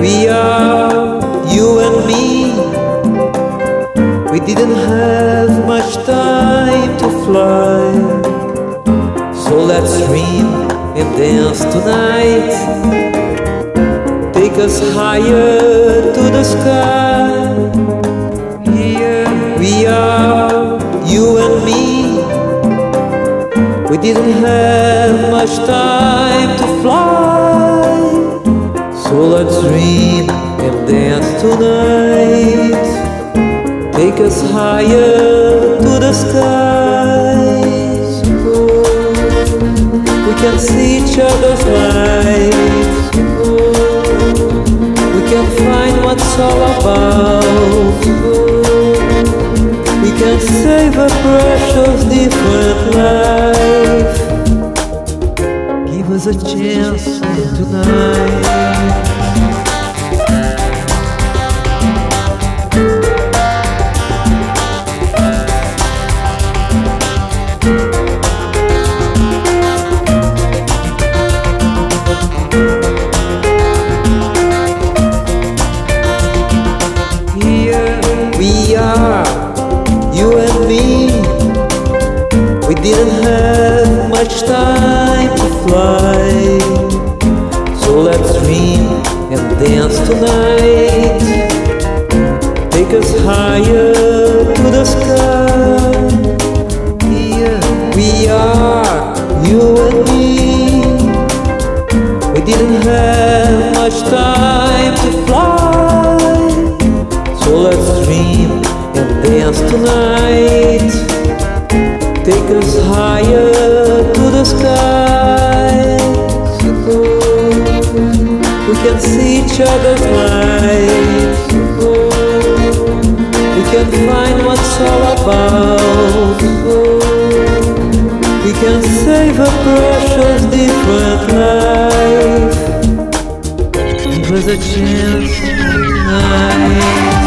We are you and me. We didn't have much time to fly, so let's dream and dance tonight. Take us higher to the sky. Here we are, you and me. We didn't have much time to fly, so let's dream and dance tonight. Take us higher to the skies. Oh, we can see each other's lights. Oh, we can find what's all about. Oh, we can save a precious different life. Give us a chance tonight. We didn't have much time to fly, so let's dream and dance tonight. Take us higher to the sky. Here we are, you and me. We didn't have much time to fly, so let's dream and dance tonight. Take us higher to the skies. We can see each other's lights. We can find what's all about. We can save a precious different life. Give us a chance tonight.